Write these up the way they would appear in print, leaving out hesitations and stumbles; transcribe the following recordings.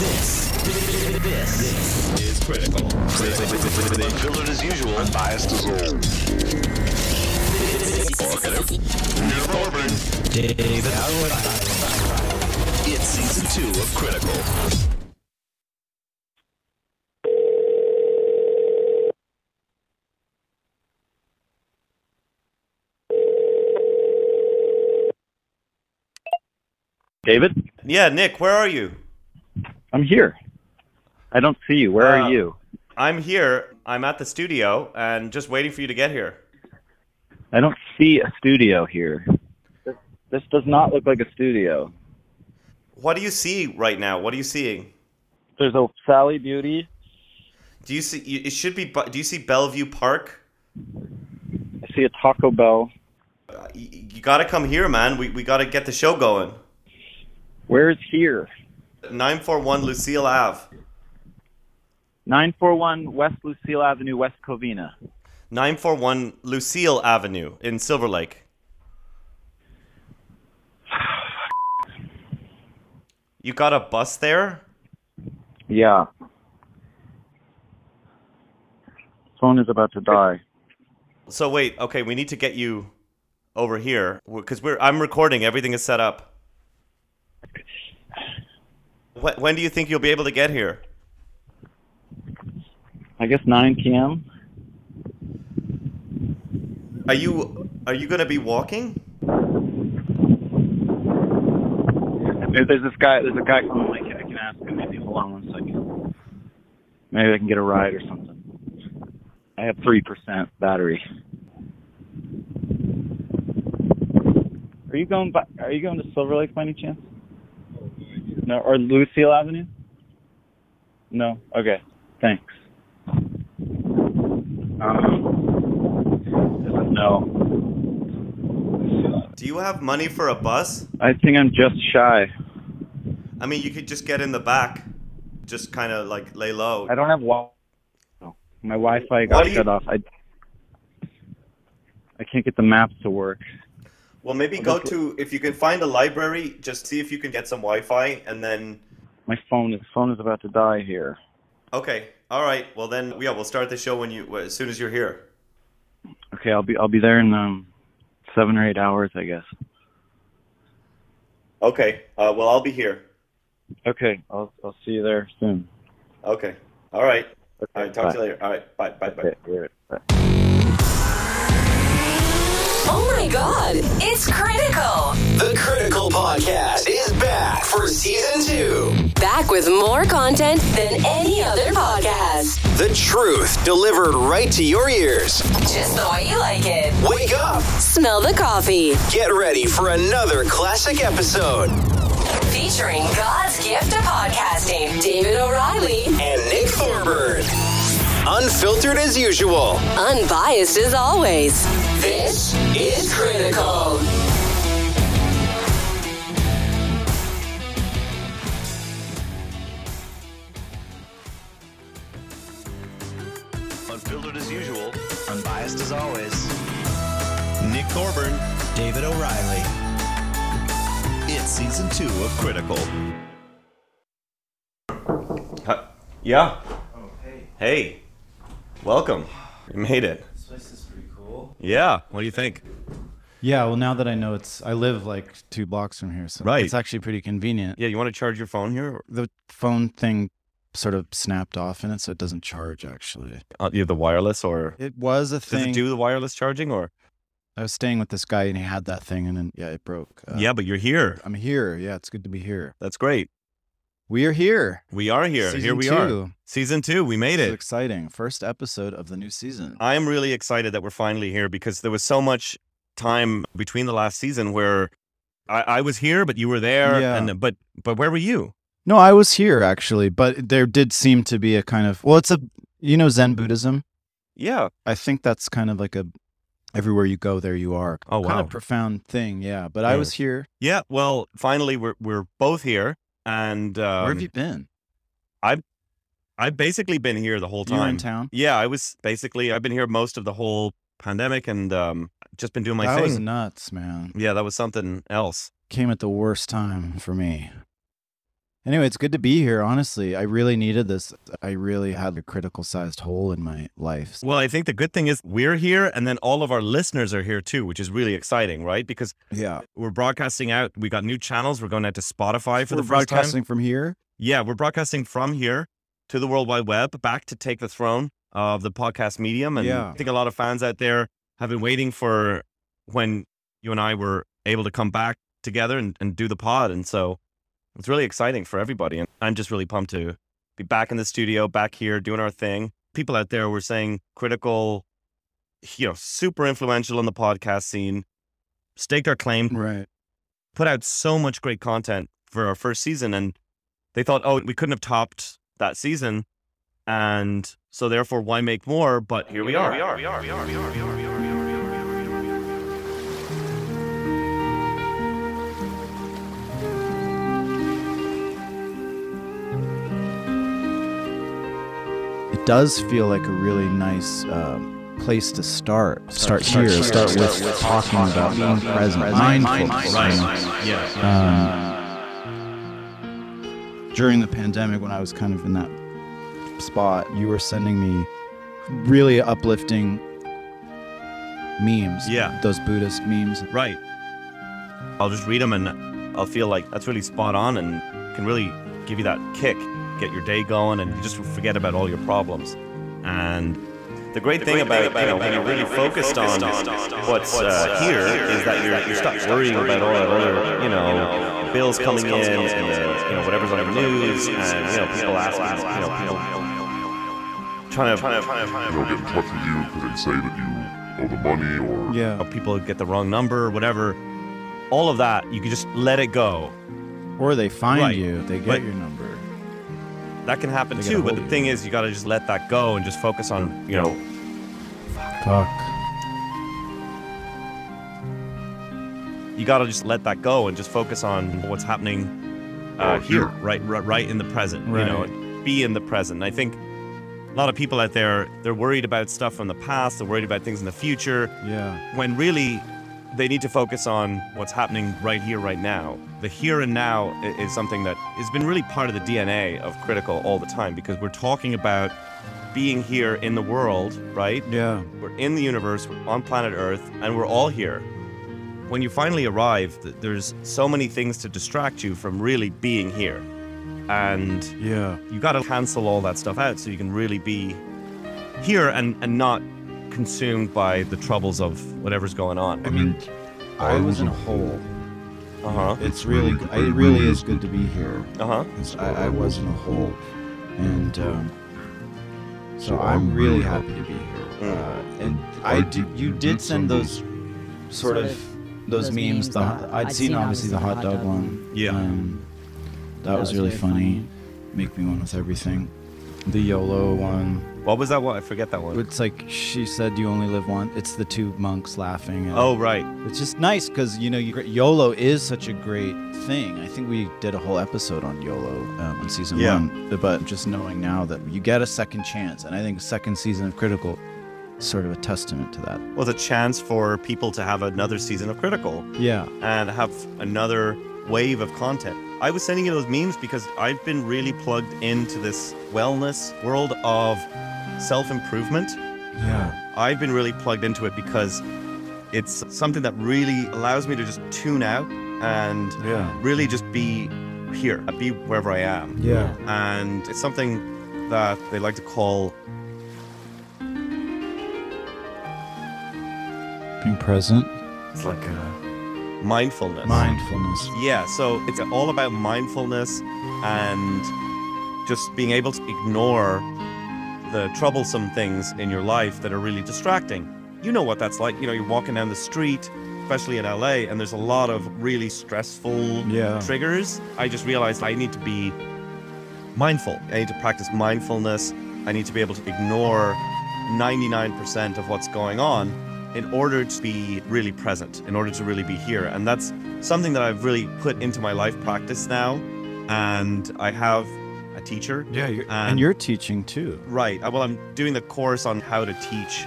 This is Critical. They filtered as usual and biased as always. David O'Reilly. It's season 2 of Critical. David? Yeah, Nick, where are you? I'm here. I don't see you. Where are you? I'm here. I'm at the studio and just waiting for you to get here. I don't see a studio here. This does not look like a studio. What do you see right now? What are you seeing? There's a Sally Beauty. Do you see? It should be. Do you see Bellevue Park? I see a Taco Bell. You got to come here, man. We got to get the show going. Where's here? 941 Lucille Ave. 941 West Lucille Avenue, West Covina. 941 Lucille Avenue in Silver Lake. You got a bus there? Yeah. Phone is about to die. So wait, okay, we need to get you over here because I'm recording. Everything is set up. When do you think you'll be able to get here? I guess 9 p.m. Are you going to be walking? There's a guy from Lincoln. I can ask him. Maybe hold on one second. Maybe I can get a ride or something. I have 3% battery. Are you going to Silver Lake by any chance? No, or Lucille Avenue? No? Okay, thanks. No. Do you have money for a bus? I think I'm just shy. I mean, you could just get in the back. Just kind of like lay low. I don't have Wi-Fi. No. My Wi-Fi got shut off. I can't get the maps to work. Well, maybe go to, if you can find a library, just see if you can get some Wi-Fi, and then... My phone is about to die here. Okay, all right. Well, then, yeah, we'll start the show as soon as you're here. Okay, I'll be there in 7 or 8 hours, I guess. Okay, well, I'll be here. Okay, I'll see you there soon. Okay, all right. Okay, all right, talk to you later. All right, bye. Oh my God, it's Critical. The Critical Podcast is back for season 2. Back with more content than any other podcast. The truth delivered right to your ears. Just the way you like it. Wake up. Smell the coffee. Get ready for another classic episode. Featuring God's gift to podcasting, David O'Reilly and Nick Thorburn. Unfiltered as usual. Unbiased as always. This is Critical. Unfiltered as usual. Unbiased as always. Nick Thorburn. David O'Reilly. It's season 2 of Critical. Yeah. Oh, hey. Hey. Welcome. You made it. This place is pretty cool. Yeah. What do you think? Yeah, well, now that I know I live like 2 blocks from here, so right. It's actually pretty convenient. Yeah, you want to charge your phone here? The phone thing sort of snapped off in it, so it doesn't charge, actually. You have the wireless, or? It was a thing. Does it do the wireless charging, or? I was staying with this guy, and he had that thing, and then, yeah, it broke. Yeah, but you're here. I'm here. Yeah, it's good to be here. That's great. We are here. We are here. Season here we two. Are. Season 2. We made it. It's exciting. First episode of the new season. I'm really excited that we're finally here because there was so much time between the last season where I was here, but you were there. Yeah. And but where were you? No, I was here actually, but there did seem to be a kind of Zen Buddhism. Yeah, I think that's kind of like a everywhere you go, there you are. Oh, wow, kind of profound thing. Yeah, but yeah. I was here. Yeah. Well, finally, we're both here. And where have you been? I've basically been here the whole time. You were in town? Yeah, I've been here most of the whole pandemic and just been doing my thing. That was nuts, man. Yeah, that was something else. Came at the worst time for me. Anyway, it's good to be here. Honestly, I really needed this. I really had a critical sized hole in my life. Well, I think the good thing is we're here and then all of our listeners are here too, which is really exciting, right? Because we're broadcasting out. We got new channels. We're going out to Spotify for the first time. We're broadcasting from here. Yeah, we're broadcasting from here to the World Wide Web, back to take the throne of the podcast medium. And I think a lot of fans out there have been waiting for when you and I were able to come back together and do the pod. And so it's really exciting for everybody. And I'm just really pumped to be back in the studio, back here, doing our thing. People out there were saying critical, you know, super influential in the podcast scene, staked our claim, right? Put out so much great content for our first season. And they thought, oh, we couldn't have topped that season. And so therefore, why make more? But here we are. It does feel like a really nice place to start. Start with talking about being present, mindful. Right. Yeah. During the pandemic, when I was kind of in that spot, you were sending me really uplifting memes. Yeah. Those Buddhist memes. Right. I'll just read them and I'll feel like that's really spot on and can really give you that kick, get your day going, and you just forget about all your problems. And the great thing about being really focused on what's here is that you're stuck worrying about all that other, bills coming in and whatever's on the news and, people asking, trying to get in touch with you because they say that you owe the money or people get the wrong number or whatever. All of that, you can just let it go. Or they find you, they get your number. That can happen too, but the thing is, you got to just let that go and just focus on, you got to just let that go and just focus on what's happening here, right in the present, and be in the present. And I think a lot of people out there, they're worried about stuff from the past, they're worried about things in the future, when really they need to focus on what's happening right here, right now. The here and now is something that has been really part of the DNA of Critical all the time, because we're talking about being here in the world, right? Yeah. We're in the universe, we're on planet Earth, and we're all here. When you finally arrive, there's so many things to distract you from really being here. And you got to cancel all that stuff out so you can really be here and not consumed by the troubles of whatever's going on. I mean, I was in a hole. It really is good to be here. I was in a hole, and so I'm really happy to be here. You did send those sort of those memes. I'd seen obviously the hot dog one. Yeah, that was really funny. Make me one with everything. The YOLO one. What was that one? I forget that one. It's like, she said you only live once. It's the two monks laughing. At oh, right. It's just nice because, YOLO is such a great thing. I think we did a whole episode on YOLO on season one. But just knowing now that you get a second chance. And I think the second season of Critical is sort of a testament to that. Well, it's a chance for people to have another season of Critical. Yeah. And have another wave of content. I was sending you those memes because I've been really plugged into this wellness world of self-improvement. Yeah. I've been really plugged into it because it's something that really allows me to just tune out and really just be here, be wherever I am. Yeah. And it's something that they like to call being present. It's like a mindfulness. Yeah, so it's all about mindfulness and just being able to ignore the troublesome things in your life that are really distracting. You know what that's like. You're walking down the street, especially in LA, and there's a lot of really stressful triggers. I just realized I need to be mindful. I need to practice mindfulness. I need to be able to ignore 99% of what's going on in order to be really present, in order to really be here. And that's something that I've really put into my life practice now. And I have a teacher. Yeah, you're teaching too. Right. Well, I'm doing the course on how to teach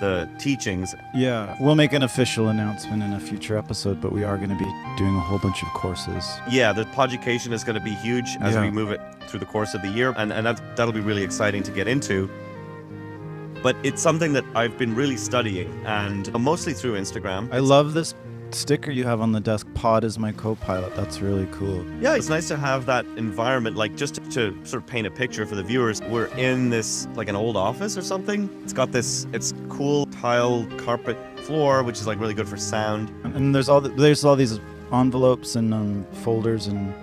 the teachings. Yeah, we'll make an official announcement in a future episode, but we are going to be doing a whole bunch of courses. Yeah, the podducation is going to be huge as we move it through the course of the year, and that'll be really exciting to get into. But it's something that I've been really studying, and mostly through Instagram. I love this sticker you have on the desk, Pod is my co-pilot. That's really cool. Yeah, it's nice to have that environment, like just to sort of paint a picture for the viewers. We're in this, like an old office or something. It's got this, it's cool tile carpet floor, which is like really good for sound. And there's all these envelopes and folders and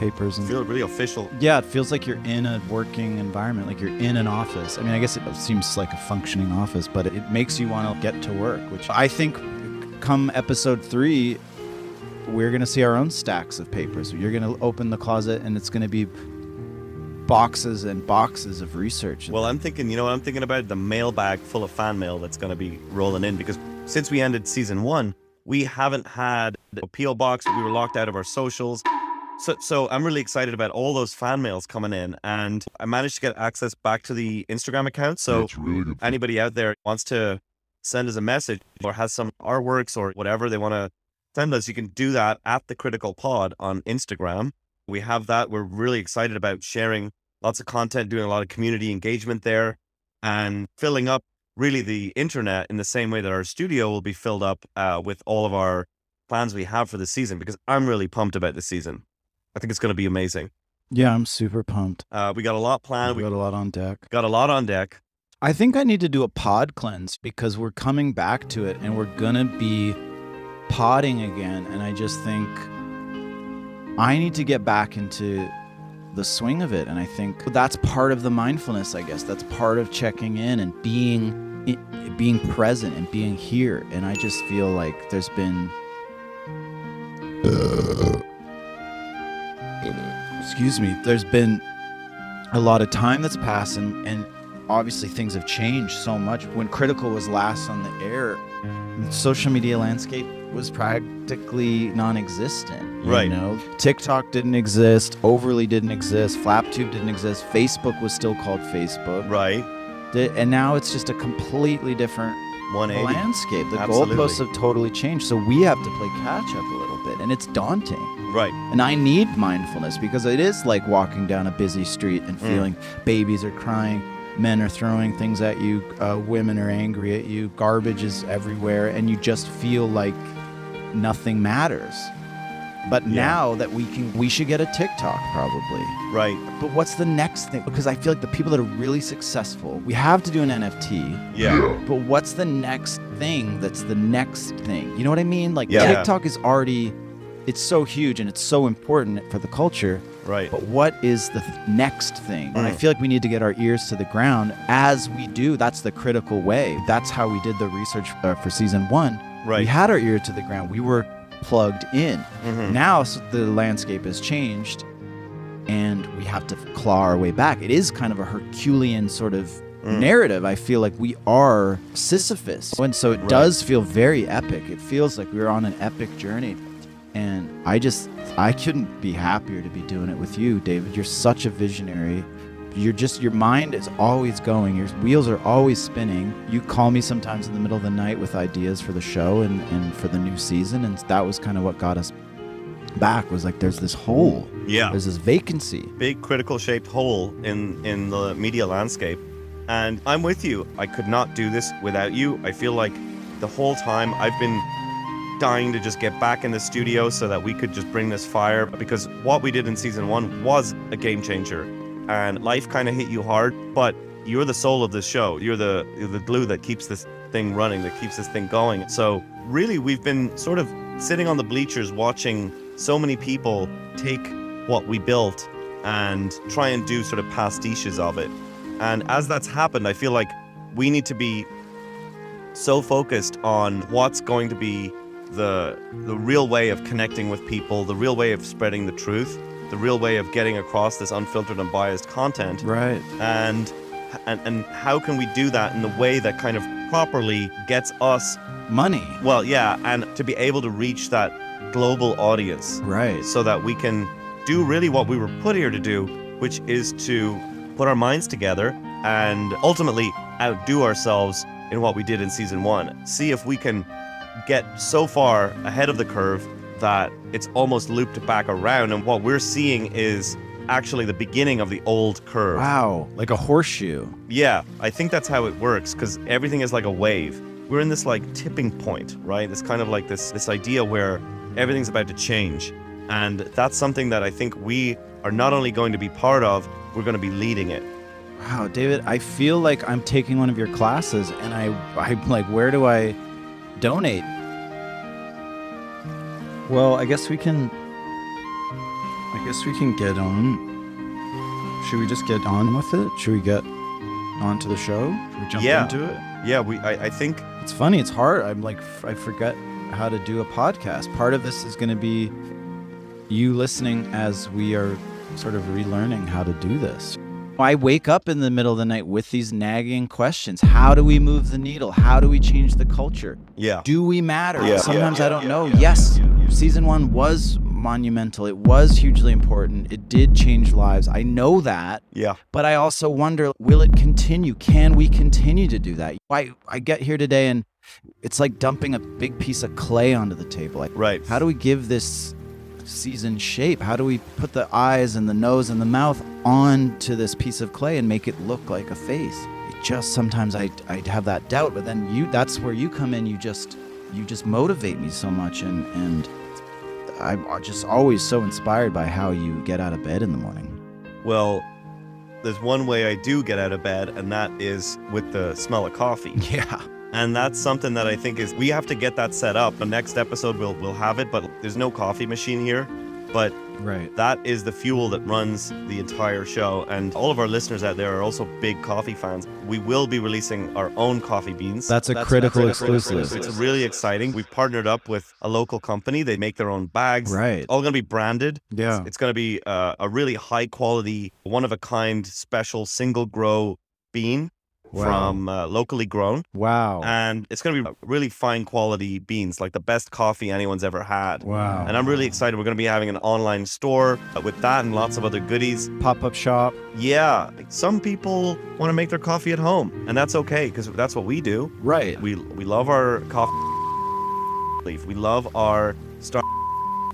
papers. And feel really official. Yeah, it feels like you're in a working environment, like you're in an office. I mean, I guess it seems like a functioning office, but it makes you want to get to work, which I think come episode 3, we're going to see our own stacks of papers. You're going to open the closet and it's going to be boxes and boxes of research. Well, I'm thinking about the mailbag full of fan mail that's going to be rolling in, because since we ended season 1, we haven't had a P.O. box. We were locked out of our socials. So I'm really excited about all those fan mails coming in, and I managed to get access back to the Instagram account. So really anybody out there wants to send us a message or has some artworks or whatever they want to send us, you can do that at The Critical Pod on Instagram. We have that. We're really excited about sharing lots of content, doing a lot of community engagement there, and filling up really the internet in the same way that our studio will be filled up with all of our plans we have for the season, because I'm really pumped about this season. I think it's going to be amazing. Yeah, I'm super pumped. We got a lot planned. We got a lot on deck. I think I need to do a pod cleanse, because we're coming back to it and we're going to be podding again. And I just think I need to get back into the swing of it. And I think that's part of the mindfulness, I guess. That's part of checking in and being present and being here. And I just feel like there's been... Excuse me. There's been a lot of time that's passed, and obviously things have changed so much. When Critical was last on the air, the social media landscape was practically non-existent. Right. You know? TikTok didn't exist. Overly didn't exist. FlapTube didn't exist. Facebook was still called Facebook. Right. And now it's just a completely different landscape. The goalposts have totally changed. So we have to play catch up a little bit, and it's daunting. Right. And I need mindfulness, because it is like walking down a busy street and feeling babies are crying. Men are throwing things at you, women are angry at you, garbage is everywhere, and you just feel like nothing matters. But now that we should get a TikTok probably. Right. But what's the next thing? Because I feel like the people that are really successful, we have to do an NFT. Yeah. But what's the next thing that's the next thing? You know what I mean? Like TikTok is already, it's so huge and it's so important for the culture. Right. But what is the next thing? And I feel like we need to get our ears to the ground as we do. That's the critical way. That's how we did the research for season 1. Right. We had our ear to the ground. We were plugged in. Mm-hmm. Now the landscape has changed and we have to claw our way back. It is kind of a Herculean sort of narrative. I feel like we are Sisyphus. And so it does feel very epic. It feels like we're on an epic journey. And I couldn't be happier to be doing it with you, David. You're such a visionary. Your mind is always going. Your wheels are always spinning. You call me sometimes in the middle of the night with ideas for the show and for the new season. And that was kind of what got us back, was like, there's this hole. Yeah. There's this vacancy. Big critical shaped hole in the media landscape. And I'm with you. I could not do this without you. I feel like the whole time I've been dying to just get back in the studio so that we could just bring this fire, because what we did in season 1 was a game changer, and life kind of hit you hard, but you're the soul of this show. You're the glue that keeps this thing running, that keeps this thing going. So really, we've been sort of sitting on the bleachers watching so many people take what we built and try and do sort of pastiches of it. And as that's happened, I feel like we need to be so focused on what's going to be the real way of connecting with people, the real way of spreading the truth, the real way of getting across this unfiltered, unbiased content. Right. And how can we do that in the way that kind of properly gets us money? Well, yeah, and to be able to reach that global audience. Right. So that we can do really what we were put here to do, which is to put our minds together and ultimately outdo ourselves in what we did in season one. See if we can get so far ahead of the curve that it's almost looped back around. And what we're seeing is actually the beginning of the old curve. Wow, like a horseshoe. Yeah, I think that's how it works, because everything is like a wave. We're in this like tipping point, right? It's kind of like this idea where everything's about to change. And that's something that I think we are not only going to be part of, we're going to be leading it. Wow, David, I feel like I'm taking one of your classes, and I'm like, where do I donate? Well, I guess we can get on. Should we just get on with it? Should we get onto the show? Should we jump into it? Yeah, I think it's funny. It's hard. I'm like, I forget how to do a podcast. Part of this is going to be you listening as we are sort of relearning how to do this. I wake up in the middle of the night with these nagging questions. How do we move the needle? How do we change the culture? Yeah. Do we matter? Yeah. Sometimes I don't know. Season one was monumental. It was hugely important. It did change lives. I know that. Yeah. But I also wonder, will it continue? Can we continue to do that? I get here today and it's like dumping a big piece of clay onto the table. Like, right. How do we give this season shape? How do we put the eyes and the nose and the mouth onto this piece of clay and make it look like a face? It just sometimes I have that doubt, but then that's where you come in. You just motivate me so much, and I'm just always so inspired by how you get out of bed in the morning. Well, there's one way I do get out of bed, and that is with the smell of coffee. Yeah. And that's something that I think is, we have to get that set up. The next episode we'll have it, but there's no coffee machine here. But right. That is the fuel that runs the entire show. And all of our listeners out there are also big coffee fans. We will be releasing our own coffee beans. That's critical exclusive. It's really exciting. We've partnered up with a local company. They make their own bags. Right. All going to be branded. Yeah. It's going to be a really high quality, one of a kind, special single grow bean. Wow. From locally grown. Wow. And it's going to be really fine quality beans, like the best coffee anyone's ever had. Wow. And I'm really excited. We're going to be having an online store with that and lots of other goodies. Pop-up shop. Yeah. Some people want to make their coffee at home, and that's okay, because that's what we do. Right. We love our coffee leaf. We love our star,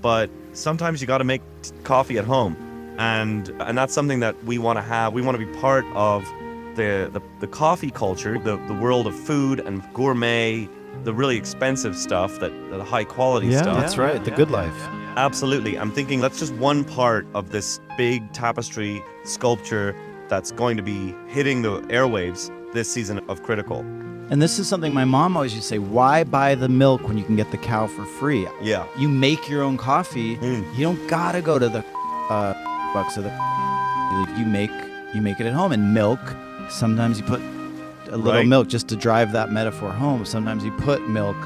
but sometimes you got to make coffee at home. And that's something that we want to have. We want to be part of the coffee culture, the world of food and gourmet, the really expensive stuff, the high quality stuff. Yeah, that's right. The good life. Yeah. Absolutely. I'm thinking that's just one part of this big tapestry sculpture that's going to be hitting the airwaves this season of Critical. And this is something my mom always used to say, why buy the milk when you can get the cow for free? Yeah. You make your own coffee. You don't got to go to the bucks or the... You make it at home. And milk... Sometimes you put a little milk, just to drive that metaphor home. Sometimes you put milk,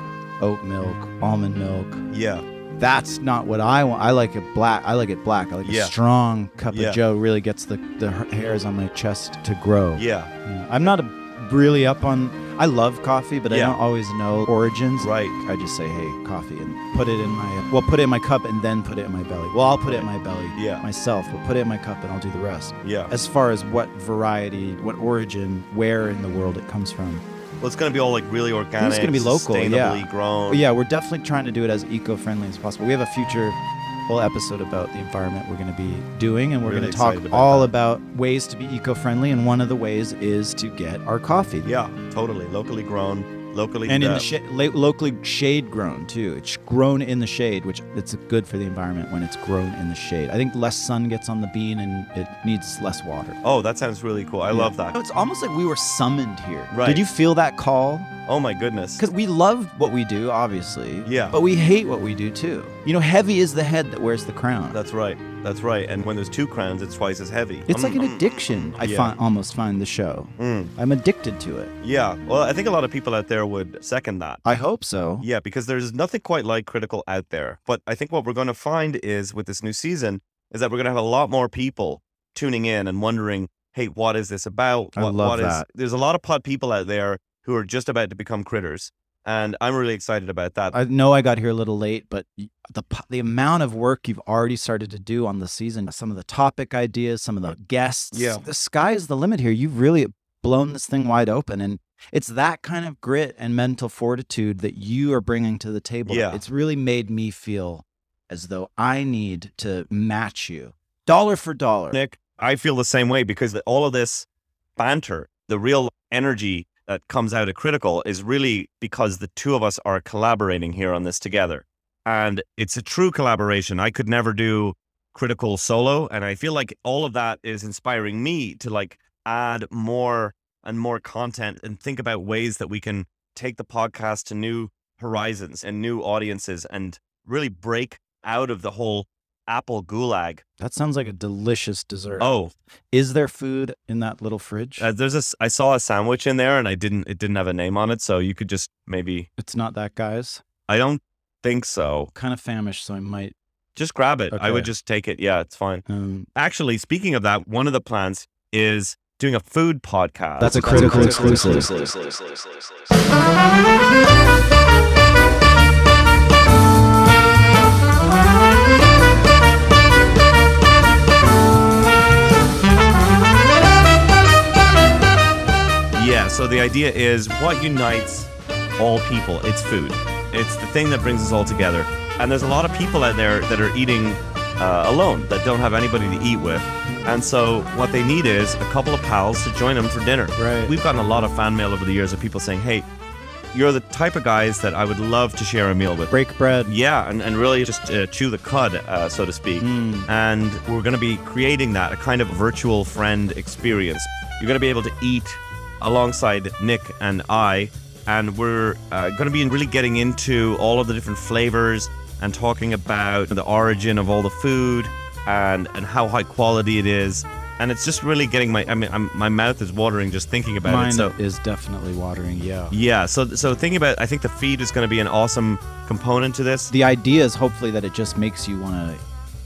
oat milk, almond milk. Yeah. That's not what I want. I like it black. I like a strong cup of joe. Really gets the hairs on my chest to grow. Yeah. I'm not really up on... I love coffee, but I don't always know origins. Right. I just say, hey, coffee, and put it in my... Well, put it in my cup and then put it in my belly. Well, I'll put it in my belly myself, but put it in my cup and I'll do the rest. Yeah. As far as what variety, what origin, where in the world it comes from. Well, it's going to be all like really organic, it's going to be local, sustainably grown. Yeah, we're definitely trying to do it as eco-friendly as possible. We have a future... episode about the environment we're going to be doing, and we're really going to talk about ways to be eco-friendly, and one of the ways is to get our coffee. Yeah, totally. Locally grown, locally... And in the locally shade grown, too. It's grown in the shade, which it's good for the environment when it's grown in the shade. I think less sun gets on the bean and it needs less water. Oh, that sounds really cool. I love that. It's almost like we were summoned here. Right. Did you feel that call? Oh my goodness. Because we love what we do, obviously. Yeah. But we hate what we do too. You know, heavy is the head that wears the crown. That's right. That's right. And when there's two crowns, it's twice as heavy. It's like an addiction. I almost find the show. I'm addicted to it. Yeah. Well, I think a lot of people out there would second that. I hope so. Yeah, because there's nothing quite like Critical out there. But I think what we're going to find is with this new season is that we're going to have a lot more people tuning in and wondering, hey, what is this about? I love that. There's a lot of pod people out there who are just about to become critters, and I'm really excited about that. I know I got here a little late, but the amount of work you've already started to do on the season, some of the topic ideas, some of the guests, the sky is the limit here. You've really blown this thing wide open, and It's that kind of grit and mental fortitude that you are bringing to the table. Yeah. It's really made me feel as though I need to match you dollar for dollar. Nick, I feel the same way, because all of this banter, the real energy that comes out of Critical is really because the two of us are collaborating here on this together. And it's a true collaboration. I could never do Critical solo. And I feel like all of that is inspiring me to like add more and more content and think about ways that we can take the podcast to new horizons and new audiences and really break out of the whole apple gulag. That sounds like a delicious dessert. Oh, is there food in that little fridge? I saw a sandwich in there and it didn't have a name on it. So you could just maybe. It's not that guy's. I don't think so. I'm kind of famished. So I might just grab it. Okay. I would just take it. Yeah, it's fine. Actually, speaking of that, one of the plans is doing a food podcast. That's a Critical exclusive. Yeah, so the idea is what unites all people? It's food. It's the thing that brings us all together. And there's a lot of people out there that are eating alone, that don't have anybody to eat with. And so what they need is a couple of pals to join them for dinner. Right. We've gotten a lot of fan mail over the years of people saying, hey, you're the type of guys that I would love to share a meal with. Break bread. Yeah, and really just chew the cud, so to speak. And we're going to be creating that, a kind of virtual friend experience. You're going to be able to eat alongside Nick and I. And we're going to be really getting into all of the different flavors and talking about the origin of all the food and how high quality it is. And it's just really getting my mouth is watering just thinking about it. Mine is definitely watering, yeah. Yeah, so thinking about, I think the feed is going to be an awesome component to this. The idea is hopefully that it just makes you want to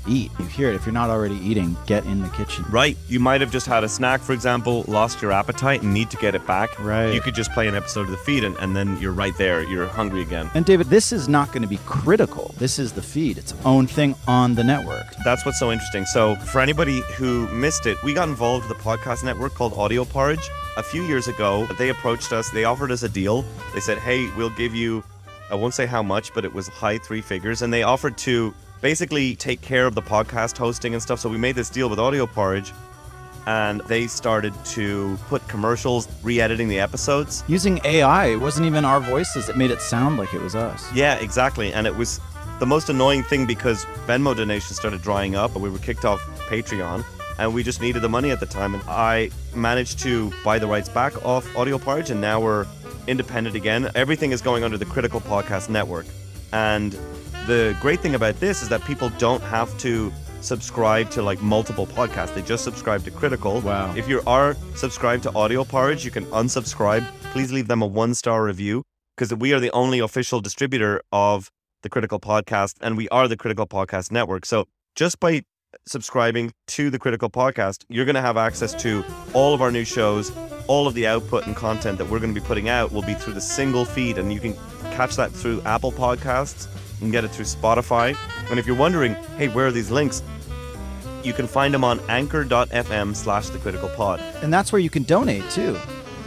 eat. You hear it, if you're not already eating, get in the kitchen. Right, you might have just had a snack, for example, lost your appetite and need to get it back. Right. You could just play an episode of the feed and then you're right there, you're hungry again. And David, this is not going to be Critical. This is the feed, its own thing on the network. That's what's so interesting. So for anybody who missed it, we got involved with a podcast network called Audio Porridge a few years ago. They approached us, they offered us a deal. They said, hey, we'll give you, I won't say how much, but it was high three figures. And they offered to basically take care of the podcast hosting and stuff. So we made this deal with Audio Porridge and they started to put commercials, re-editing the episodes. Using AI, it wasn't even our voices. It made it sound like it was us. Yeah, exactly. And it was the most annoying thing because Venmo donations started drying up and we were kicked off Patreon and we just needed the money at the time. And I managed to buy the rights back off Audio Porridge and now we're independent again. Everything is going under the Critical Podcast Network. And the great thing about this is that people don't have to subscribe to like multiple podcasts. They just subscribe to Critical. Wow. If you are subscribed to Audio Porridge, you can unsubscribe. Please leave them a 1-star review because we are the only official distributor of the Critical Podcast and we are the Critical Podcast Network. So just by subscribing to the Critical Podcast, you're going to have access to all of our new shows. All of the output and content that we're going to be putting out will be through the single feed and you can catch that through Apple Podcasts. You can get it through Spotify. And if you're wondering, hey, where are these links? You can find them on anchor.fm/thecriticalpod. And that's where you can donate too.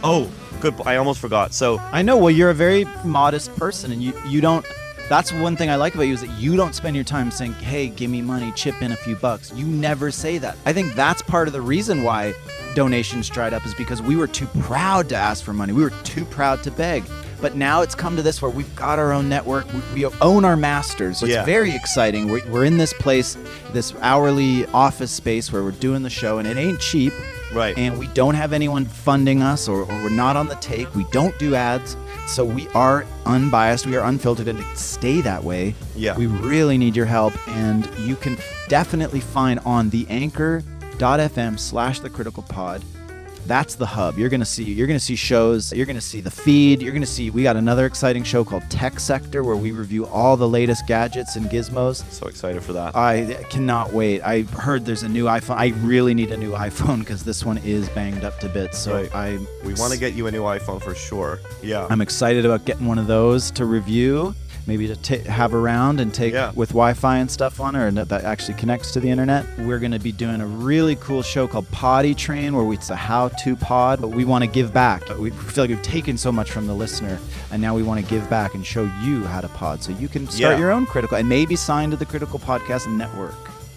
Oh, good. I almost forgot. So I know. Well, you're a very modest person and you don't. That's one thing I like about you is that you don't spend your time saying, hey, give me money, chip in a few bucks. You never say that. I think that's part of the reason why donations dried up is because we were too proud to ask for money. We were too proud to beg. But now it's come to this where we've got our own network. We own our masters. So it's very exciting. We're in this place, this hourly office space where we're doing the show, and it ain't cheap. Right. And we don't have anyone funding us, or we're not on the take. We don't do ads. So we are unbiased. We are unfiltered. And to stay that way, we really need your help. And you can definitely find on the anchor.fm/thecriticalpod. That's the hub. You're going to see shows. You're going to see the feed. You're going to see, we got another exciting show called Tech Sector where we review all the latest gadgets and gizmos. So excited for that. I cannot wait. I heard there's a new iPhone. I really need a new iPhone because this one is banged up to bits. So right. We want to get you a new iPhone for sure. Yeah. I'm excited about getting one of those to review. maybe to have around and take with Wi-Fi and stuff on her, and that actually connects to the internet. We're going to be doing a really cool show called Potty Train, where it's a how-to pod, but we want to give back. We feel like we've taken so much from the listener, and now we want to give back and show you how to pod, so you can start your own Critical, and maybe sign to the Critical Podcast Network.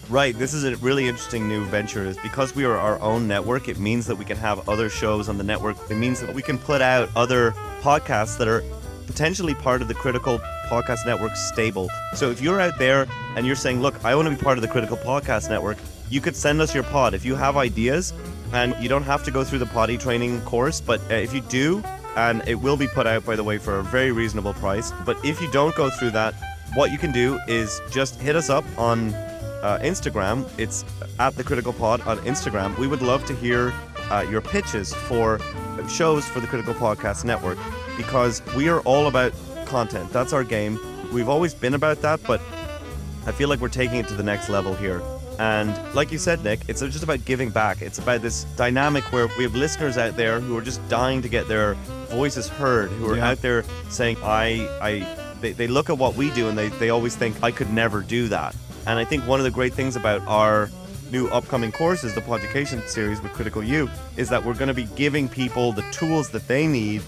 Right, this is a really interesting new venture. Is because we are our own network, it means that we can have other shows on the network. It means that we can put out other podcasts that are potentially part of the Critical Podcast Network stable. So if you're out there and you're saying, look, I want to be part of the Critical Podcast Network, you could send us your pod. If you have ideas, and you don't have to go through the potty training course, but if you do, and it will be put out, by the way, for a very reasonable price. But if you don't go through that, what you can do is just hit us up on Instagram. It's at the Critical Pod on Instagram. We would love to hear your pitches for shows for the Critical Podcast Network, because we are all about content. That's our game. We've always been about that, but I feel like we're taking it to the next level here. And like you said, Nick, it's just about giving back. It's about this dynamic where we have listeners out there who are just dying to get their voices heard, who are out there saying, they look at what we do and they always think, I could never do that. And I think one of the great things about our new upcoming course is the Podducation series with Critical U, is that we're going to be giving people the tools that they need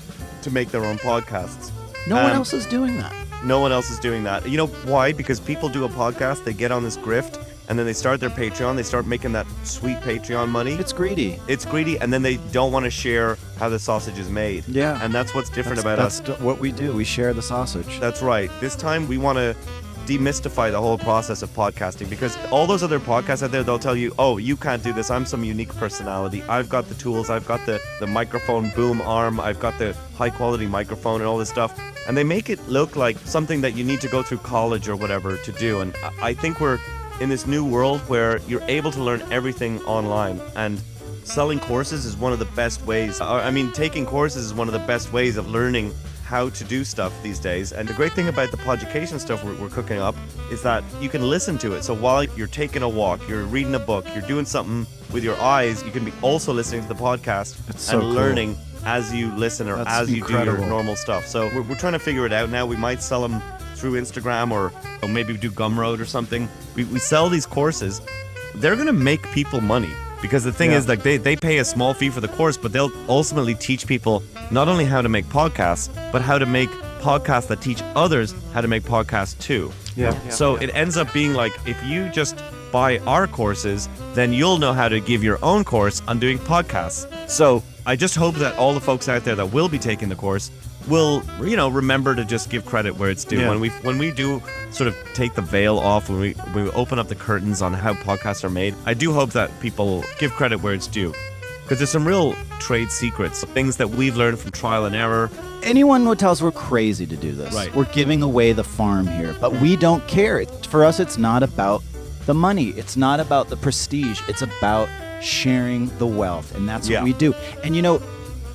to make their own podcasts. No one else is doing that. No one else is doing that. You know why? Because people do a podcast, they get on this grift, and then they start their Patreon, they start making that sweet Patreon money. It's greedy. It's greedy, and then they don't want to share how the sausage is made. Yeah. And that's what's different about us. That's what we do. We share the sausage. That's right. This time we want to demystify the whole process of podcasting, because all those other podcasts out there, they'll tell you, oh, you can't do this, I'm some unique personality, I've got the tools, I've got the microphone boom arm, I've got the high quality microphone and all this stuff, and they make it look like something that you need to go through college or whatever to do. And I think we're in this new world where you're able to learn everything online, and selling courses is one of the best ways, taking courses is one of the best ways of learning how to do stuff these days. And the great thing about the Podducation stuff we're cooking up is that you can listen to it. So while you're taking a walk, you're reading a book, you're doing something with your eyes, you can be also listening to the podcast learning as you listen, or do your normal stuff. So we're trying to figure it out now. We might sell them through Instagram, or maybe do Gumroad or something. We sell these courses. They're going to make people money. Because the thing is, like, they pay a small fee for the course, but they'll ultimately teach people not only how to make podcasts, but how to make podcasts that teach others how to make podcasts too. Yeah. So it ends up being like, if you just buy our courses, then you'll know how to give your own course on doing podcasts. So I just hope that all the folks out there that will be taking the course will, remember to just give credit where it's due. Yeah. When we do sort of take the veil off, when we open up the curtains on how podcasts are made, I do hope that people give credit where it's due. Because there's some real trade secrets, things that we've learned from trial and error. Anyone would tell us we're crazy to do this. Right. We're giving away the farm here, but we don't care. For us, it's not about the money. It's not about the prestige. It's about sharing the wealth, and that's what we do. And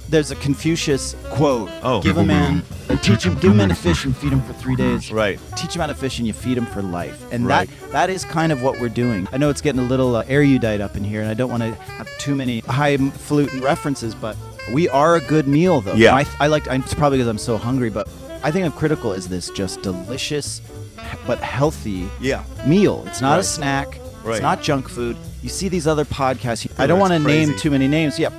there's a Confucius quote. Oh. Give a man, give a man a fish and feed him for 3 days. Right. Teach him how to fish and you feed him for life. And that is kind of what we're doing. I know it's getting a little erudite up in here, and I don't want to have too many highfalutin references, but we are a good meal, though. Yeah. It's probably because I'm so hungry, but I think of Critical as this just delicious but healthy meal. It's not a snack. Right. It's not junk food. You see these other podcasts. I don't want to name too many names. Yeah,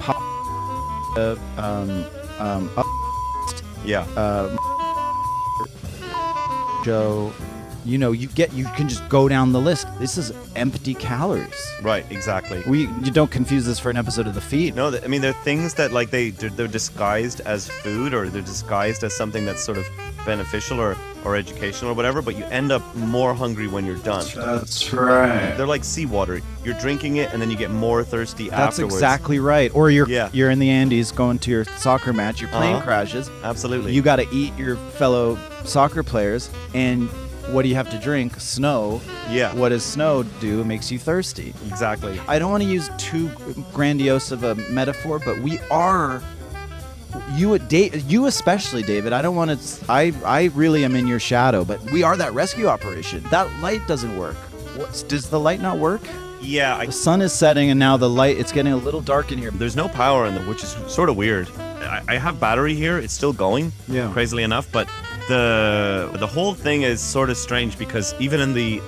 Joe, you can just go down the list. This is empty calories. Right, exactly. You don't confuse this for an episode of The Feed. No, there are things that they're disguised as food, or they're disguised as something that's sort of beneficial or educational or whatever, but you end up more hungry when you're done. That's right. They're like seawater. You're drinking it and then you get more thirsty afterwards. That's exactly right. Or you're in the Andes going to your soccer match, your plane crashes. Absolutely. You got to eat your fellow soccer players, and what do you have to drink? Snow. Yeah. What does snow do? It makes you thirsty. Exactly. I don't want to use too grandiose of a metaphor, but we are... You especially, David, I don't want to... I really am in your shadow, but we are that rescue operation. That light doesn't work. Does the light not work? Yeah. The sun is setting, and now the light, it's getting a little dark in here. There's no power in there, which is sort of weird. I have battery here. It's still going, crazily enough, but... the whole thing is sort of strange because even in the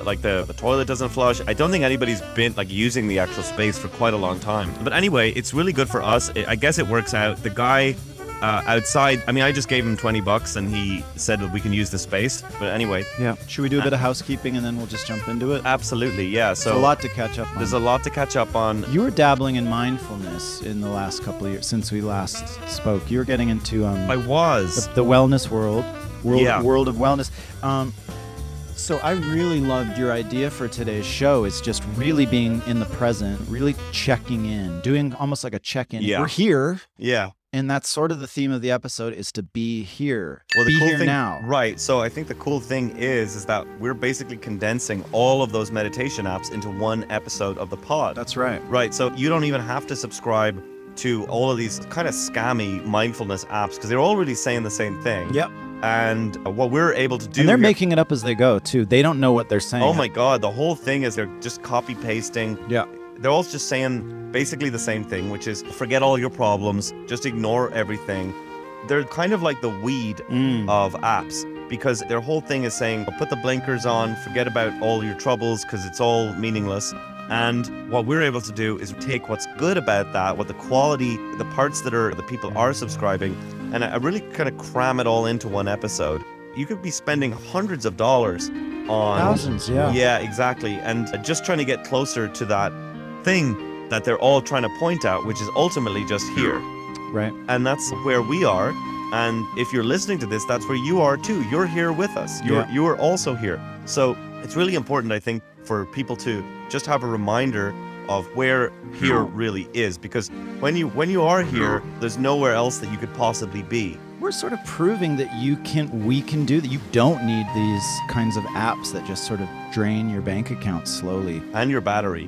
toilet doesn't flush. I don't think anybody's been using the actual space for quite a long time. But anyway, it's really good for us. I guess it works out. The guy outside, I mean, I just gave him $20 and he said that we can use the space. But anyway. Yeah. Should we do a bit of housekeeping and then we'll just jump into it? Absolutely, yeah. So there's a lot to catch up on. You were dabbling in mindfulness in the last couple of years since we last spoke. You were getting into I was. The wellness world of wellness. So I really loved your idea for today's show. It's just really being in the present, really checking in, doing almost like a check-in. Yeah. We're here. Yeah. And that's sort of the theme of the episode, is to be here, now. Right. So I think the cool thing is that we're basically condensing all of those meditation apps into one episode of the pod. That's right. Right. So you don't even have to subscribe to all of these kind of scammy mindfulness apps because they're all really saying the same thing. Yep. And what we're able to do... And they're making it up as they go, too. They don't know what they're saying. Oh, my God. The whole thing is they're just copy-pasting. Yeah. They're all just saying basically the same thing, which is forget all your problems, just ignore everything. They're kind of like the weed of apps because their whole thing is saying put the blinkers on, forget about all your troubles because it's all meaningless. And what we're able to do is take what's good about that, what the quality, the parts that are the people are subscribing, and I really kind of cram it all into one episode. You could be spending hundreds of dollars on... Thousands, yeah. Yeah, exactly. And just trying to get closer to that thing that they're all trying to point out, which is ultimately just here. Right. And that's where we are. And if you're listening to this, that's where you are too. You're here with us. You are also here. So it's really important, I think, for people to just have a reminder of where here really is, because when you are here, there's nowhere else that you could possibly be. We're sort of proving that we can do that. You don't need these kinds of apps that just sort of drain your bank account slowly. And your battery.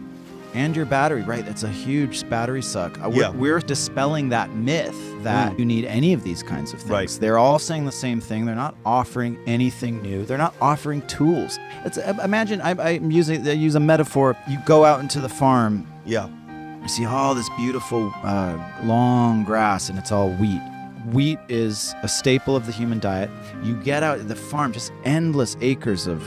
Right. That's a huge battery suck. We're dispelling that myth that you need any of these kinds of things. Right. They're all saying the same thing. They're not offering anything new. They're not offering tools. Imagine I use a metaphor. You go out into the farm. Yeah. You see all this beautiful long grass and it's all wheat. Wheat is a staple of the human diet. You get out at the farm, just endless acres of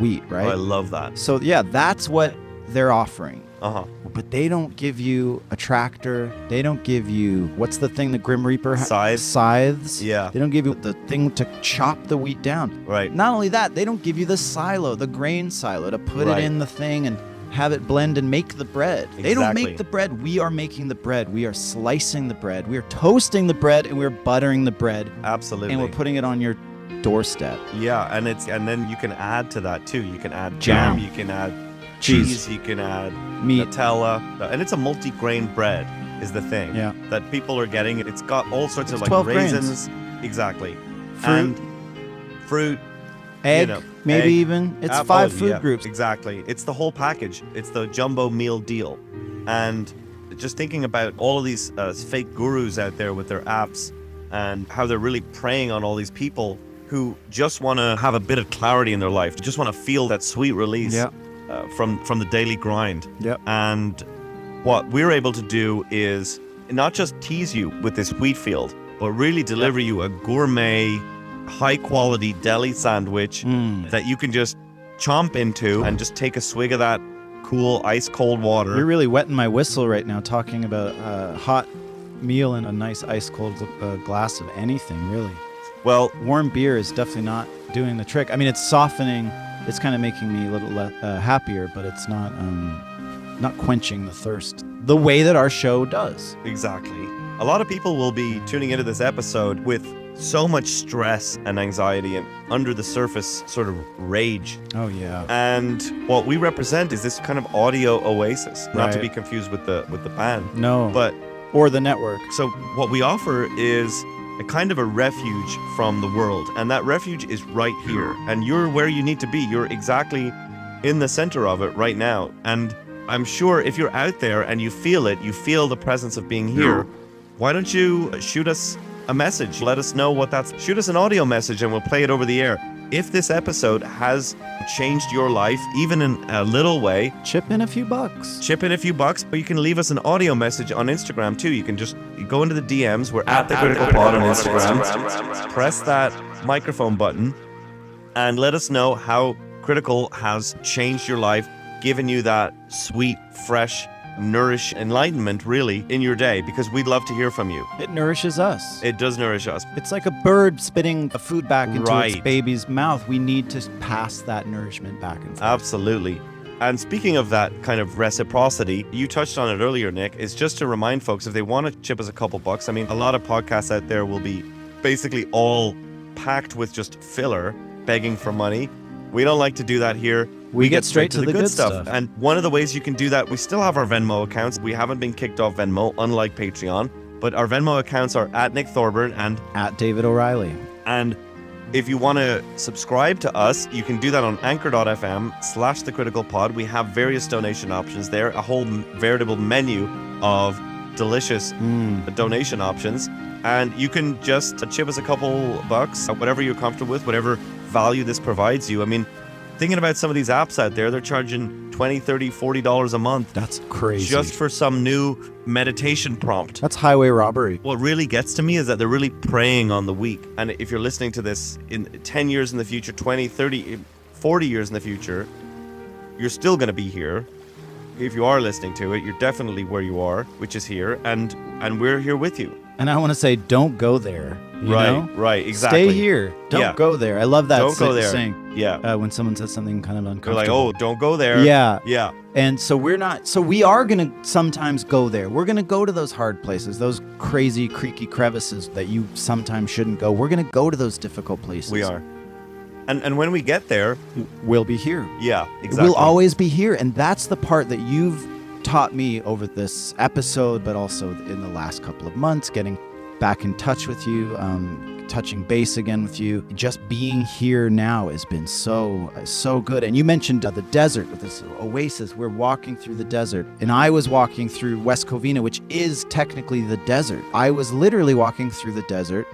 wheat, right? Oh, I love that. So yeah, that's what they're offering. Uh-huh. But they don't give you a tractor. They don't give you, what's the thing the Grim Reaper has? Scythes. Scythes. Yeah. They don't give you the thing to chop the wheat down. Right. Not only that, they don't give you the silo, the grain silo, to put it in the thing and have it blend and make the bread. Exactly. They don't make the bread. We are making the bread. We are slicing the bread. We are toasting the bread and we're buttering the bread. Absolutely. And we're putting it on your doorstep. Yeah, and then you can add to that too. You can add jam. You can add cheese, you can add meat, Nutella, and it's a multi-grain bread is the thing that people are getting. It's got all sorts of like raisins, grains. Exactly, fruit, and fruit, egg, even it's apple, 5 food groups. Exactly, it's the whole package. It's the jumbo meal deal, and just thinking about all of these fake gurus out there with their apps and how they're really preying on all these people who just want to have a bit of clarity in their life, just want to feel that sweet release. Yeah. From the daily grind. Yep. And what we're able to do is not just tease you with this wheat field, but really deliver you a gourmet, high-quality deli sandwich that you can just chomp into and just take a swig of that cool, ice-cold water. You're really wetting my whistle right now talking about a hot meal and a nice ice-cold glass of anything, really. Well, warm beer is definitely not doing the trick. I mean, it's softening... It's kind of making me a little happier, but it's not quenching the thirst the way that our show does. Exactly. A lot of people will be tuning into this episode with so much stress and anxiety and under the surface sort of rage. Oh, yeah. And what we represent is this kind of audio oasis, not to be confused with the band. No. Or the network. So what we offer is... a kind of a refuge from the world, and that refuge is right here, and you're where you need to be. You're exactly in the center of it right now, and I'm sure if you're out there and you feel it, you feel the presence of being here, why don't you shoot us a message? Let us know shoot us an audio message and we'll play it over the air. If this episode has changed your life, even in a little way, chip in a few bucks. But you can leave us an audio message on Instagram too. You can just go into the DMs. We're at The Critical Pod on Instagram. Press that microphone button and let us know how Critical has changed your life, given you that sweet, fresh, nourish enlightenment really in your day, because we'd love to hear from you. It nourishes us. It does nourish us. It's like a bird spitting a food back into its baby's mouth. We need to pass that nourishment back and forth. Absolutely. And speaking of that kind of reciprocity, you touched on it earlier, Nick, is just to remind folks, if they want to chip us a couple bucks, I mean, a lot of podcasts out there will be basically all packed with just filler, begging for money. We don't like to do that here. We get straight to the good stuff. And one of the ways you can do that, we still have our Venmo accounts. We haven't been kicked off Venmo, unlike Patreon. But our Venmo accounts are at Nick Thorburn and at David O'Reilly. And if you want to subscribe to us, you can do that on anchor.fm/thecriticalpod. We have various donation options there, a whole veritable menu of delicious donation options. And you can just chip us a couple bucks, whatever you're comfortable with, whatever value this provides you. I mean, thinking about some of these apps out there, they're charging $20, $30, $40 a month. That's crazy. Just for some new meditation prompt. That's highway robbery. What really gets to me is that they're really preying on the weak. And if you're listening to this in 10 years in the future, 20, 30, 40 years in the future, you're still going to be here. If you are listening to it, you're definitely where you are, which is here, and we're here with you. And I want to say, don't go there. Right, exactly. Stay here. Don't go there. I love that saying. Yeah. When someone says something kind of uncomfortable. They're like, oh, don't go there. Yeah. Yeah. And so we are going to sometimes go there. We're going to go to those hard places, those crazy, creaky crevices that you sometimes shouldn't go. We're going to go to those difficult places. We are. And when we get there, we'll be here. Yeah, exactly. We'll always be here. And that's the part that you've taught me over this episode, but also in the last couple of months, getting back in touch with you, touching base again with you. Just being here now has been so good. And you mentioned the desert, this oasis. We're walking through the desert. And I was walking through West Covina, which is technically the desert. I was literally walking through the desert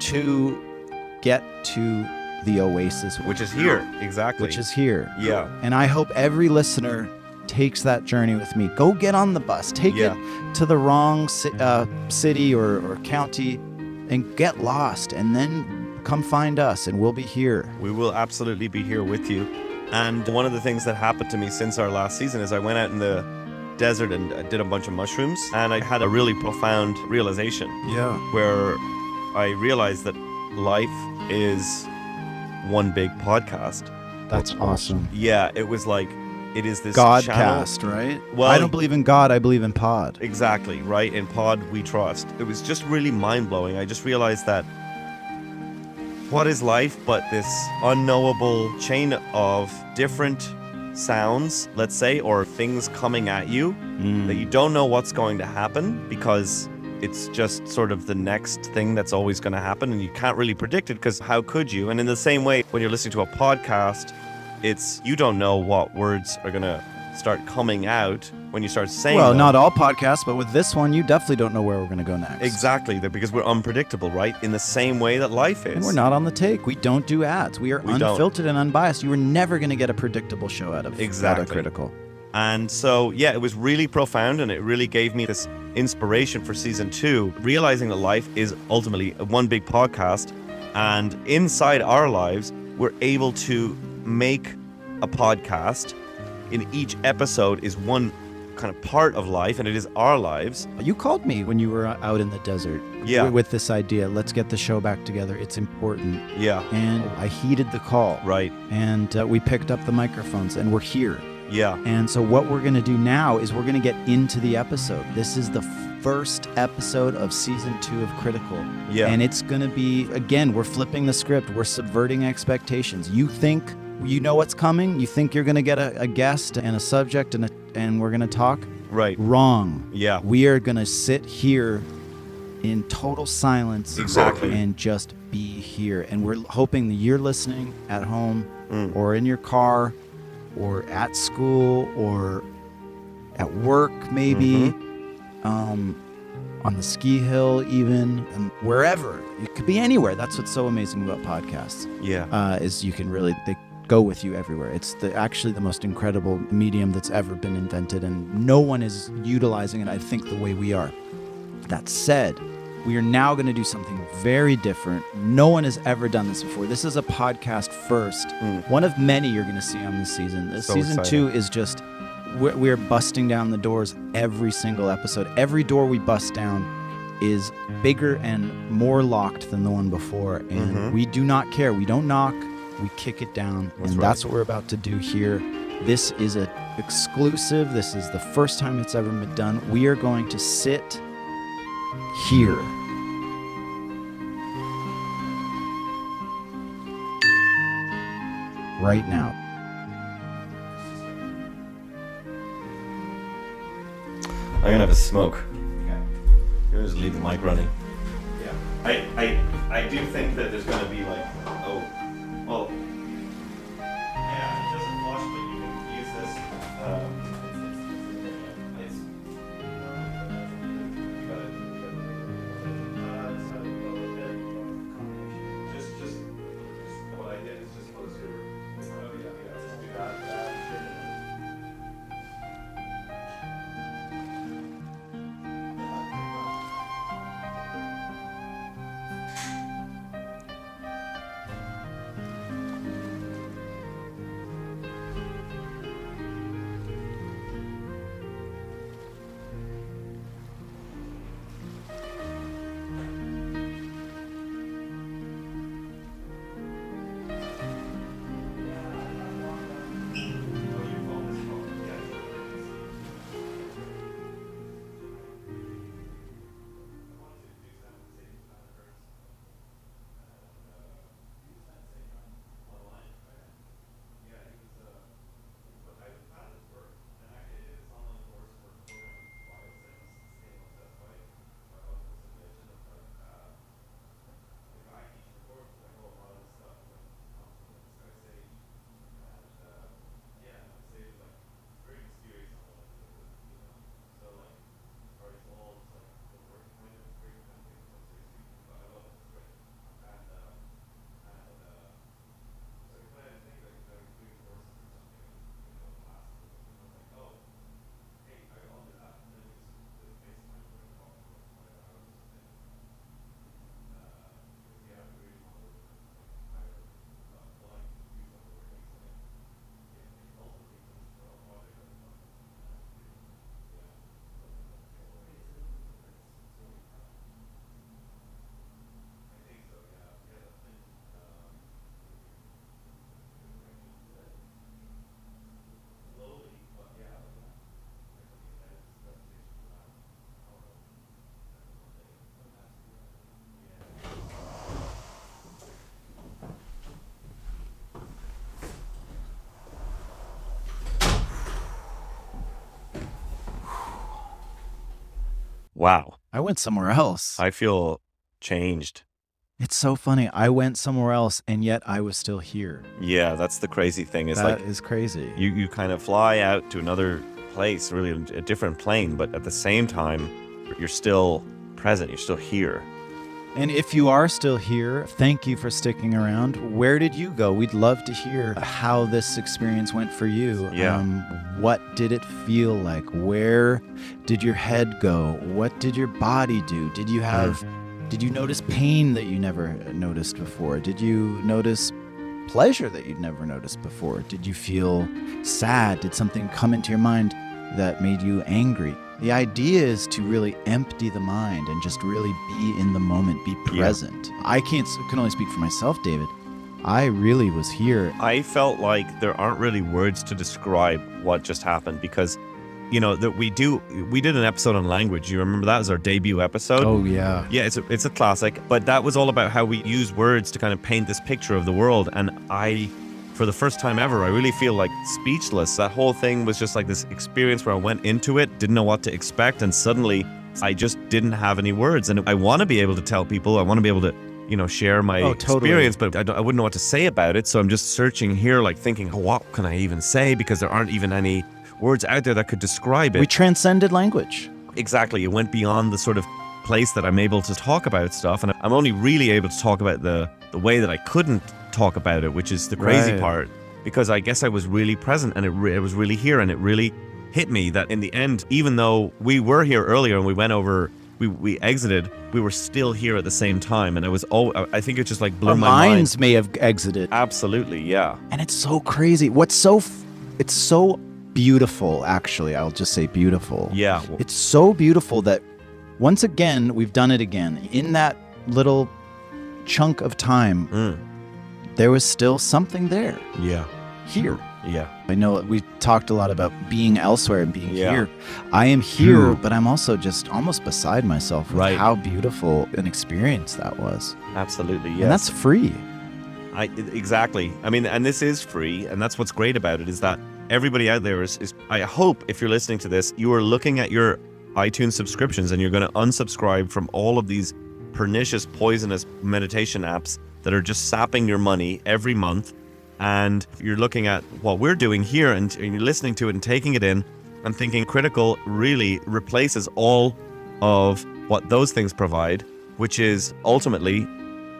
to get to the oasis. Which is here. Exactly. Which is here. Yeah. And I hope every listener takes that journey with me. Go get on the bus. Take it to the wrong city or county and get lost, and then come find us and we'll be here. We will absolutely be here with you. And one of the things that happened to me since our last season is I went out in the desert and I did a bunch of mushrooms, and I had a really profound realization where I realized that life is one big podcast. That's awesome. Yeah, it was like, it is this Godcast, right? Well, I don't believe in God, I believe in pod. Exactly, right? In pod, we trust. It was just really mind-blowing. I just realized that what is life but this unknowable chain of different sounds, let's say, or things coming at you that you don't know what's going to happen, because it's just sort of the next thing that's always going to happen, and you can't really predict it, because how could you? And in the same way, when you're listening to a podcast, it's, you don't know what words are going to start coming out when you start saying them. Not all podcasts, but with this one, you definitely don't know where we're going to go next. Exactly, because we're unpredictable, right? In the same way that life is. And we're not on the take. We don't do ads. We are unfiltered and unbiased. You were never going to get a predictable show out of Critical. And so, it was really profound, and it really gave me this inspiration for season 2, realizing that life is ultimately one big podcast, and inside our lives, we're able to make a podcast. In each episode is one kind of part of life, and it is our lives. You called me when you were out in the desert with this idea, let's get the show back together, it's important. And I heeded the call, right? And we picked up the microphones and we're here. And so what we're going to do now is we're going to get into the episode. This is the first episode of season 2 of Critical. And it's going to be, again, we're flipping the script. We're subverting expectations. You think you know what's coming. You think you're going to get a guest and a subject and we're going to talk. Right. Wrong. Yeah. We are going to sit here in total silence. Exactly. And just be here. And we're hoping that you're listening at home or in your car or at school or at work maybe. On the ski hill even, and wherever. It could be anywhere. That's what's so amazing about podcasts. Is you can really, they go with you everywhere. It's actually the most incredible medium that's ever been invented, and no one is utilizing it, I think, the way we are. That said, we are now going to do something very different. No one has ever done this before. This is a podcast first. One of many you're going to see on this season. This season two is just, we're busting down the doors every single episode. Every door we bust down is bigger and more locked than the one before. And we do not care. We don't knock. We kick it down. That's what we're about to do here. This is an exclusive. This is the first time it's ever been done. We are going to sit here. Right now. I'm going to have a smoke. Just leave the mic running. Yeah, I do think that there's going to be like, it doesn't flush, but you can use this. Just what I did is just close your. Just do that. Wow. I went somewhere else. I feel changed. It's so funny. I went somewhere else, and yet I was still here. Yeah, that's the crazy thing. That is crazy. You kind of fly out to another place, really a different plane, but at the same time, you're still present. You're still here. And if you are still here, thank you for sticking around. Where did you go? We'd love to hear how this experience went for you. Yeah. What did it feel like? Where did your head go? What did your body do? Did you notice pain that you never noticed before? Did you notice pleasure that you'd never noticed before? Did you feel sad? Did something come into your mind that made you angry? The idea is to really empty the mind and just really be in the moment, be present. Yeah. I can only speak for myself, David. I really was here. I felt like there aren't really words to describe what just happened because, you know, that we did an episode on language. You remember that was our debut episode? Oh, yeah. Yeah, it's a classic. But that was all about how we use words to kind of paint this picture of the world. And for the first time ever, I really feel like speechless. That whole thing was just like this experience where I went into it, didn't know what to expect, and suddenly I just didn't have any words. And I want to be able to tell people, I want to be able to, you know, share my experience, but I wouldn't know what to say about it. So I'm just searching here, like thinking, what can I even say? Because there aren't even any words out there that could describe it. We transcended language. Exactly. It went beyond the sort of place that I'm able to talk about stuff. And I'm only really able to talk about the way that I couldn't talk about it, which is the crazy part. because I guess I was really present and it was really here, and it really hit me that in the end, even though we were here earlier and we went over, we exited, we were still here at the same time. And I was, I think it just like blew my mind. Our minds may have exited. Absolutely, yeah. And it's so crazy. It's so beautiful, actually. I'll just say beautiful. Yeah. It's so beautiful that once again, we've done it again. In that little chunk of time, there was still something there. Yeah. Here. Yeah. I know we talked a lot about being elsewhere and being here. I am here, but I'm also just almost beside myself with how beautiful an experience that was. Absolutely, yeah. And that's free. Exactly. I mean, and this is free, and that's what's great about it, is that everybody out there is I hope if you're listening to this, you are looking at your iTunes subscriptions and you're going to unsubscribe from all of these pernicious, poisonous meditation apps that are just sapping your money every month. And you're looking at what we're doing here and you're listening to it and taking it in and thinking Critical really replaces all of what those things provide, which is ultimately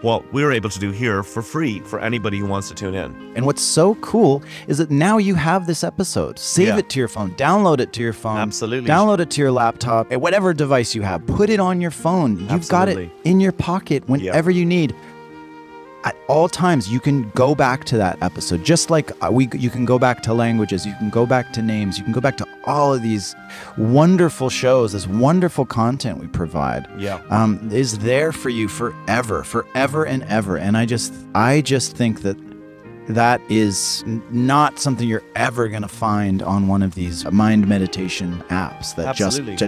what we're able to do here for free for anybody who wants to tune in. And what's so cool is that now you have this episode. Save it to your phone. Download it to your phone. Absolutely. Download it to your laptop. Whatever device you have. Put it on your phone. You've got it in your pocket whenever you need. At all times, you can go back to that episode, just like you can go back to languages, you can go back to names, you can go back to all of these wonderful shows, this wonderful content we provide is there for you forever and ever. And I just think that is not something you're ever going to find on one of these mind meditation apps that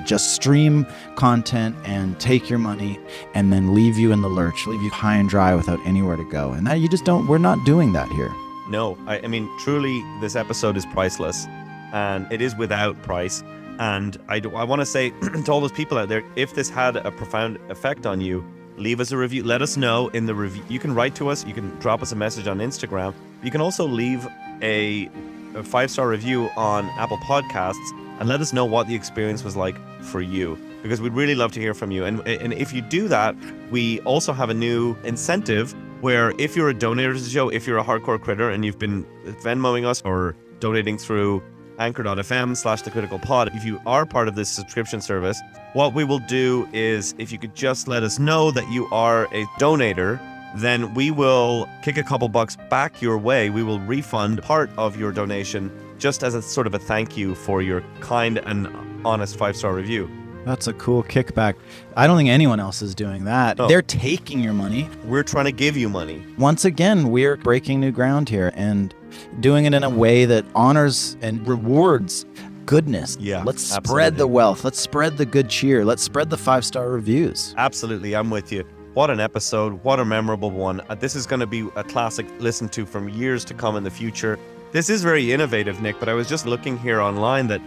just stream content and take your money and then leave you in the lurch, leave you high and dry without anywhere to go. And that we're not doing that here. No, I mean, truly, this episode is priceless and it is without price. And I want to say to all those people out there, if this had a profound effect on you, leave us a review. Let us know in the review. You can write to us. You can drop us a message on Instagram. You can also leave a 5-star review on Apple Podcasts and let us know what the experience was like for you, because we'd really love to hear from you. And if you do that, we also have a new incentive where if you're a donator to the show, if you're a hardcore critter and you've been Venmoing us or donating through anchor.fm/thecriticalpod, if you are part of this subscription service, what we will do is if you could just let us know that you are a donator, then we will kick a couple bucks back your way. We will refund part of your donation just as a sort of a thank you for your kind and honest 5-star review. That's a cool kickback. I don't think anyone else is doing that. No. They're taking your money. We're trying to give you money. Once again, we're breaking new ground here and doing it in a way that honors and rewards goodness. Yeah, let's spread the wealth. Let's spread the good cheer. Let's spread the 5-star reviews. Absolutely. I'm with you. What an episode. What a memorable one. This is going to be a classic listen to from years to come in the future. This is very innovative, Nick, but I was just looking here online that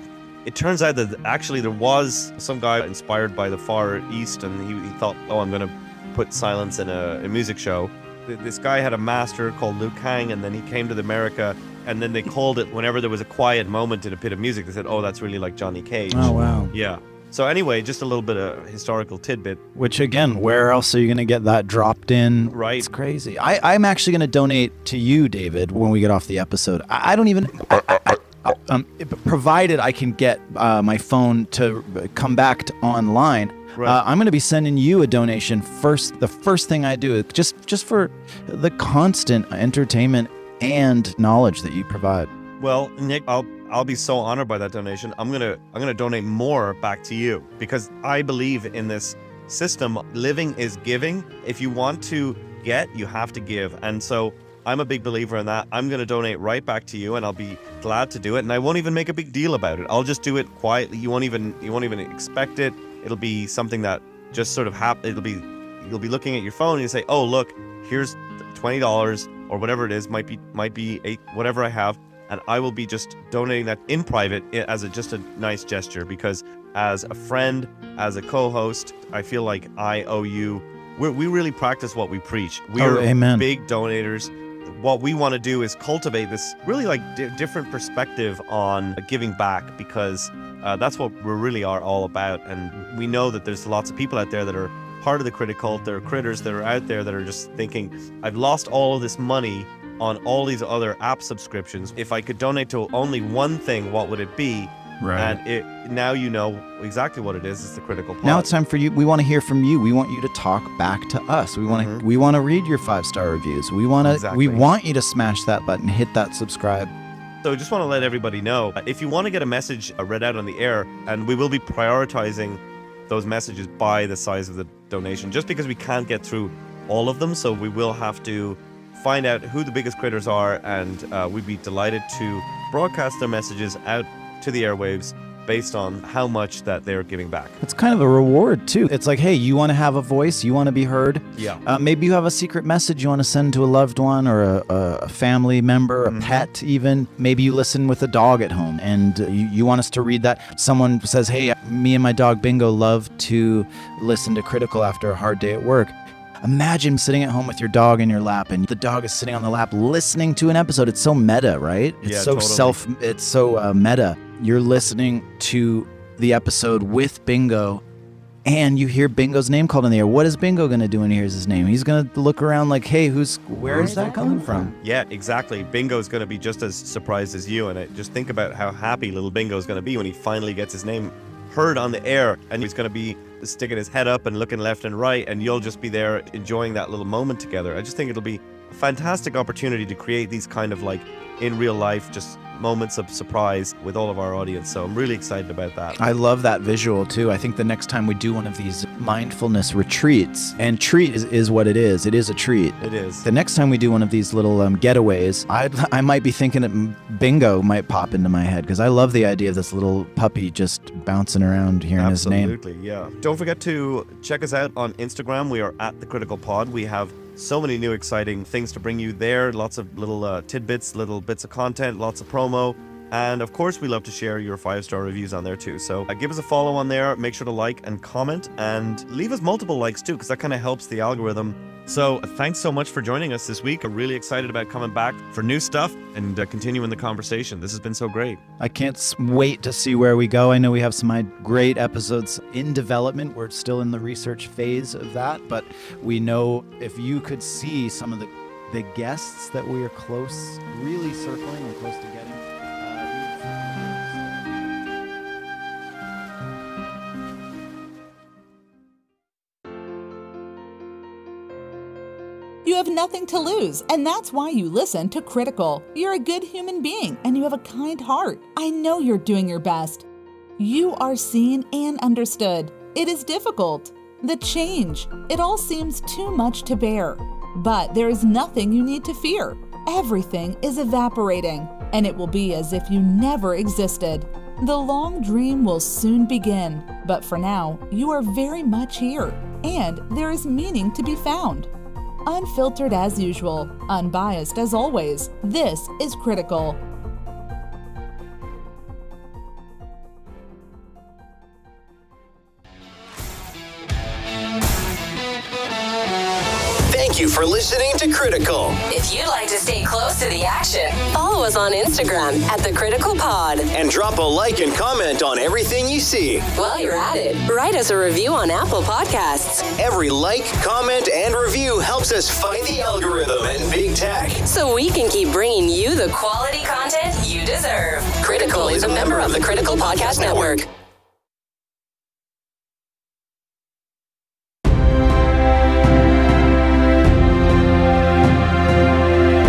it turns out that actually there was some guy inspired by the Far East, and he thought, I'm going to put silence in a music show. This guy had a master called Liu Kang, and then he came to America, and then they called it, whenever there was a quiet moment in a bit of music, they said, that's really like Johnny Cage. Oh, wow. Yeah. So anyway, just a little bit of historical tidbit. Which, again, where else are you going to get that dropped in? Right. It's crazy. I'm actually going to donate to you, David, when we get off the episode. I don't even... provided I can get my phone to come back to online, right. I'm going to be sending you a donation first. The first thing I do is just for the constant entertainment and knowledge that you provide. Well, Nick, I'll be so honored by that donation. I'm gonna donate more back to you because I believe in this system. Living is giving. If you want to get, you have to give, and so. I'm a big believer in that. I'm going to donate right back to you, and I'll be glad to do it. And I won't even make a big deal about it. I'll just do it quietly. You won't even expect it. It'll be something that just sort of happens. You'll be looking at your phone and you say, "Oh, look, here's $20 or whatever it is. Might be $8, whatever I have." And I will be just donating that in private as just a nice gesture, because as a friend, as a co-host, I feel like I owe you. We really practice what we preach. We're big donators. What we want to do is cultivate this really like different perspective on giving back, because that's what we really are all about. And we know that there's lots of people out there that are part of the crit cult. There are critters that are out there that are just thinking, I've lost all of this money on all these other app subscriptions. If I could donate to only one thing, what would it be? Right. And now you know exactly what it is. It's the critical pod. Now it's time for you. We want to hear from you. We want you to talk back to us. We want to we want to read your 5-star reviews. We want to we want you to smash that button, hit that subscribe. So I just want to let everybody know, if you want to get a message read out on the air, and we will be prioritizing those messages by the size of the donation, just because we can't get through all of them. So we will have to find out who the biggest critters are, and we'd be delighted to broadcast their messages out to the airwaves based on how much that they're giving back. It's kind of a reward too. It's like, hey, you want to have a voice, you want to be heard. Yeah. Maybe you have a secret message you want to send to a loved one or a family member, a pet even. Maybe you listen with a dog at home and you want us to read that. Someone says, hey, me and my dog Bingo love to listen to Critical after a hard day at work. Imagine sitting at home with your dog in your lap and the dog is sitting on the lap listening to an episode. It's so meta, right? It's it's so meta. You're listening to the episode with Bingo and you hear Bingo's name called in the air. What is Bingo going to do when he hears his name? He's going to look around like, hey, where is that coming from? Yeah, exactly. Bingo's going to be just as surprised as you. And just think about how happy little Bingo's going to be when he finally gets his name heard on the air, and he's going to be sticking his head up and looking left and right, and you'll just be there enjoying that little moment together. I just think it'll be a fantastic opportunity to create these kind of like in real life just moments of surprise with all of our audience. So I'm really excited about that. I love that visual too. I think the next time we do one of these mindfulness retreats, and treat is what it is. It is a treat. It is. The next time we do one of these little getaways, I might be thinking that Bingo might pop into my head because I love the idea of this little puppy just bouncing around hearing his name. Absolutely, yeah. Don't forget to check us out on Instagram. We are at The Critical Pod. We have so many new exciting things to bring you there. Lots of little tidbits, little bits of content, lots of promo. And of course, we love to share your 5-star reviews on there too. So give us a follow on there. Make sure to like and comment and leave us multiple likes too, because that kind of helps the algorithm. So thanks so much for joining us this week. I'm really excited about coming back for new stuff and continuing the conversation. This has been so great. I can't wait to see where we go. I know we have some great episodes in development. We're still in the research phase of that, but we know if you could see some of the guests that we are close, really circling and close to getting. You have nothing to lose, and that's why you listen to Critical. You're a good human being, and you have a kind heart. I know you're doing your best. You are seen and understood. It is difficult. The change, it all seems too much to bear. But there is nothing you need to fear. Everything is evaporating, and it will be as if you never existed. The long dream will soon begin, but for now, you are very much here, and there is meaning to be found. Unfiltered as usual, unbiased as always, this is Critical. Thank you for listening to Critical. If you'd like to stay close to the action, follow us on Instagram at The Critical Pod. And drop a like and comment on everything you see. While you're at it, write us a review on Apple Podcasts. Every like, comment, and review helps us fight the algorithm and big tech, so we can keep bringing you the quality content you deserve. Critical is a member of the Critical Podcast Network.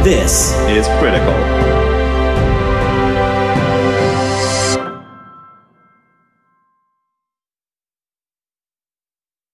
This is Critical.